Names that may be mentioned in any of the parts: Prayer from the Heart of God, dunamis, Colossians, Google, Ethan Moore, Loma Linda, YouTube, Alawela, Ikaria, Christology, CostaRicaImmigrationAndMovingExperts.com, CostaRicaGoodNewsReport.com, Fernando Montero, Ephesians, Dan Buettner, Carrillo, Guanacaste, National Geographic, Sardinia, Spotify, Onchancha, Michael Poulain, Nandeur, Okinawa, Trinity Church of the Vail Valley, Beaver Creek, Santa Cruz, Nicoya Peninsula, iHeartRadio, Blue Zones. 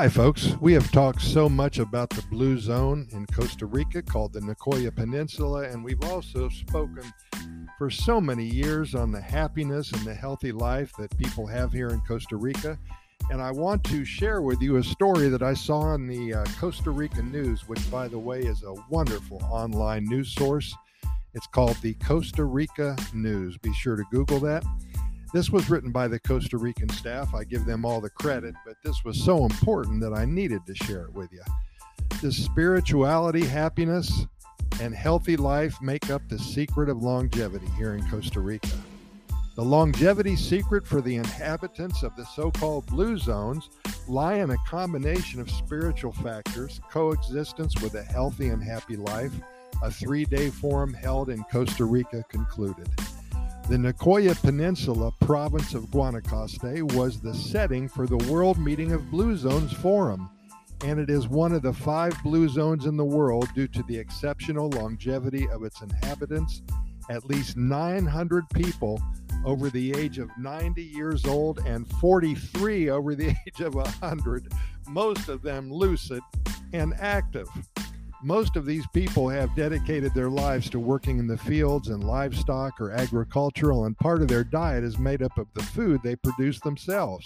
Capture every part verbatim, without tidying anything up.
Hi folks, we have talked so much about the blue zone in Costa Rica called the Nicoya Peninsula, and we've also spoken for so many years on the happiness and the healthy life that people have here in Costa Rica. And I want to share with you a story that I saw on the uh, Costa Rica News, which by the way is a wonderful online news source. It's called the Costa Rica News. Be sure to Google that. This was written by the Costa Rican staff. I give them all the credit, but this was so important that I needed to share it with you. This spirituality, happiness, and healthy life make up the secret of longevity here in Costa Rica. The longevity secret for the inhabitants of the so-called blue zones lie in a combination of spiritual factors, coexistence with a healthy and happy life. A three-day forum held in Costa Rica concluded. The Nicoya Peninsula, province of Guanacaste, was the setting for the World Meeting of Blue Zones Forum, and it is one of the five blue zones in the world due to the exceptional longevity of its inhabitants. At least nine hundred people over the age of ninety years old and forty-three over the age of one hundred, most of them lucid and active. Most of these people have dedicated their lives to working in the fields and livestock or agricultural, and part of their diet is made up of the food they produce themselves.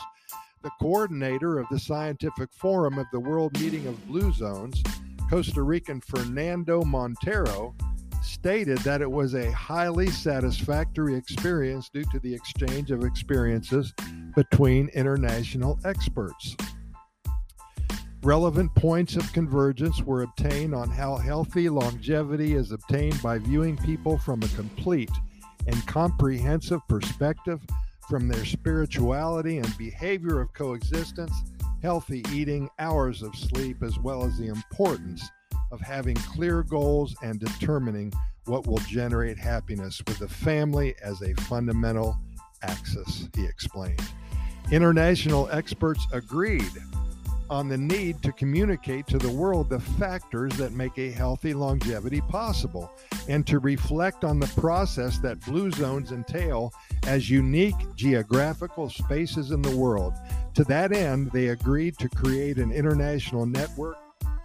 The coordinator of the Scientific Forum of the World Meeting of Blue Zones, Costa Rican Fernando Montero, stated that it was a highly satisfactory experience due to the exchange of experiences between international experts. Relevant points of convergence were obtained on how healthy longevity is obtained by viewing people from a complete and comprehensive perspective, from their spirituality and behavior of coexistence, healthy eating, hours of sleep, as well as the importance of having clear goals and determining what will generate happiness with the family as a fundamental axis, he explained. International experts agreed on the need to communicate to the world the factors that make a healthy longevity possible, and to reflect on the process that blue zones entail as unique geographical spaces in the world. To that end, they agreed to create an international network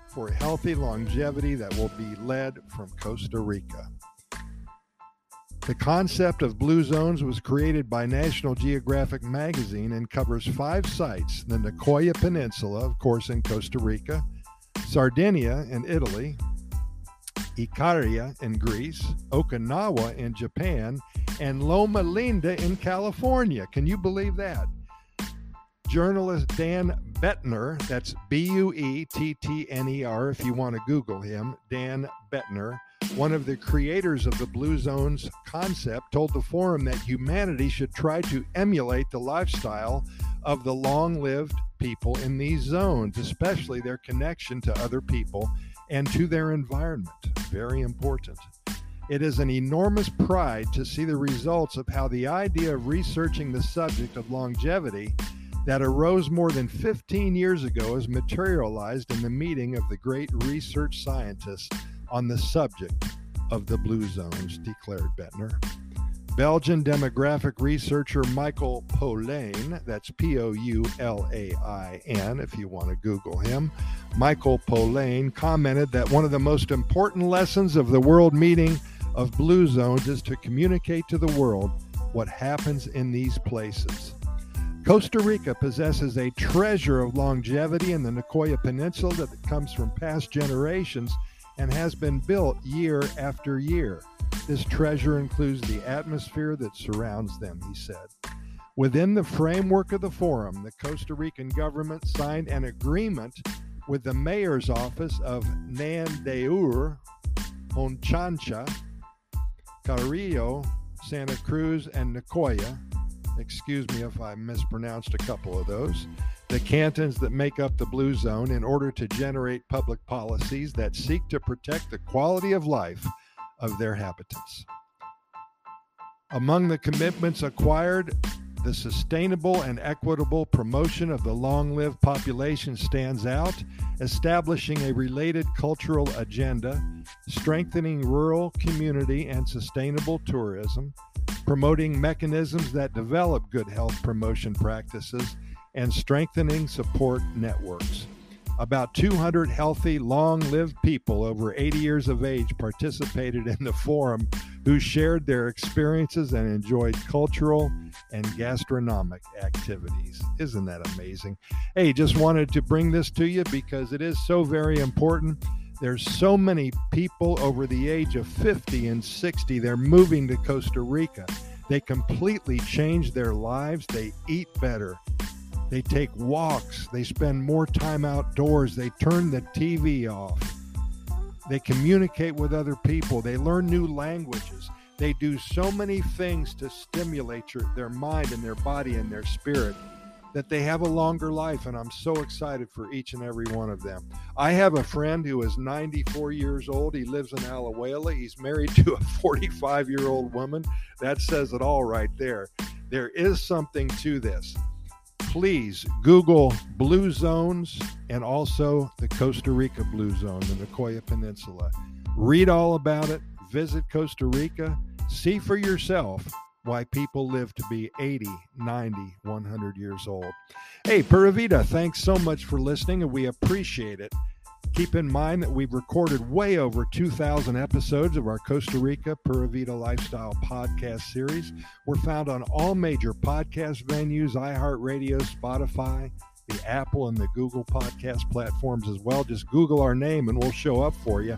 for healthy longevity that will be led from Costa Rica. The concept of blue zones was created by National Geographic magazine and covers five sites: the Nicoya Peninsula, of course, in Costa Rica, Sardinia in Italy, Ikaria in Greece, Okinawa in Japan, and Loma Linda in California. Can you believe that? Journalist Dan Buettner, that's B U E T T N E R, if you want to Google him, Dan Buettner, one of the creators of the Blue Zones concept, told the forum that humanity should try to emulate the lifestyle of the long-lived people in these zones, especially their connection to other people and to their environment. Very important. It is an enormous pride to see the results of how the idea of researching the subject of longevity that arose more than fifteen years ago is materialized in the meeting of the great research scientists on the subject of the blue zones, declared Buettner. Belgian demographic researcher Michael Poulain, that's P O U L A I N, if you want to Google him, Michael Poulain commented that one of the most important lessons of the World Meeting of Blue Zones is to communicate to the world what happens in these places. Costa Rica possesses a treasure of longevity in the Nicoya Peninsula that comes from past generations and has been built year after year. This treasure includes the atmosphere that surrounds them, he said. Within the framework of the forum, the Costa Rican government signed an agreement with the mayor's office of Nandeur, Onchancha, Carrillo, Santa Cruz, and Nicoya. Excuse me if I mispronounced a couple of those. The cantons that make up the Blue Zone, in order to generate public policies that seek to protect the quality of life of their inhabitants. Among the commitments acquired, the sustainable and equitable promotion of the long-lived population stands out, establishing a related cultural agenda, strengthening rural community and sustainable tourism, promoting mechanisms that develop good health promotion practices, and strengthening support networks. About two hundred healthy, long-lived people over eighty years of age participated in the forum, who shared their experiences and enjoyed cultural and gastronomic activities. Isn't that amazing? Hey, just wanted to bring this to you because it is so very important. There's so many people over the age of fifty and sixty. They're moving to Costa Rica. They completely change their lives. They eat better. They take walks. They spend more time outdoors. They turn the T V off. They communicate with other people. They learn new languages. They do so many things to stimulate your, their mind and their body and their spirit that they have a longer life, and I'm so excited for each and every one of them. I have a friend who is ninety-four years old. He lives in Alawela. He's married to a forty-five-year-old woman. That says it all right there. There is something to this. Please Google Blue Zones and also the Costa Rica Blue Zone, the Nicoya Peninsula. Read all about it. Visit Costa Rica. See for yourself why people live to be eighty, ninety, one hundred years old. Hey, Pura Vida, thanks so much for listening, and we appreciate it. Keep in mind that we've recorded way over two thousand episodes of our Costa Rica Pura Vida Lifestyle podcast series. We're found on all major podcast venues, iHeartRadio, Spotify, the Apple and the Google podcast platforms as well. Just Google our name and we'll show up for you.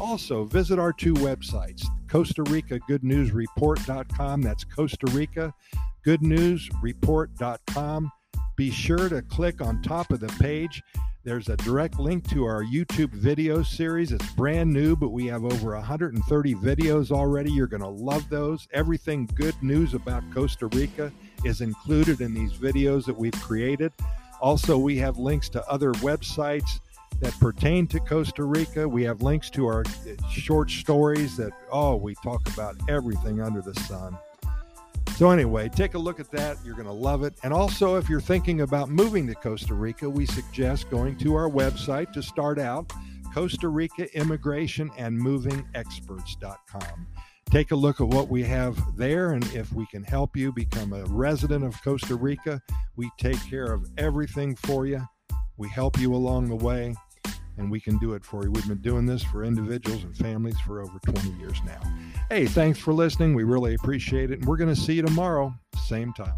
Also, visit our two websites, Costa Rica Good News Report dot com. That's Costa Rica Good News Report dot com. Be sure to click on top of the page. There's a direct link to our YouTube video series. It's brand new, but we have over one hundred thirty videos already. You're going to love those. Everything good news about Costa Rica is included in these videos that we've created. Also, we have links to other websites that pertain to Costa Rica. We have links to our short stories that, oh, we talk about everything under the sun. So anyway, take a look at that. You're going to love it. And also, if you're thinking about moving to Costa Rica, we suggest going to our website to start out, Costa Rica Immigration and Moving Experts dot com. Take a look at what we have there, and if we can help you become a resident of Costa Rica, we take care of everything for you. We help you along the way, and we can do it for you. We've been doing this for individuals and families for over twenty years now. Hey, thanks for listening. We really appreciate it, and we're going to see you tomorrow, same time.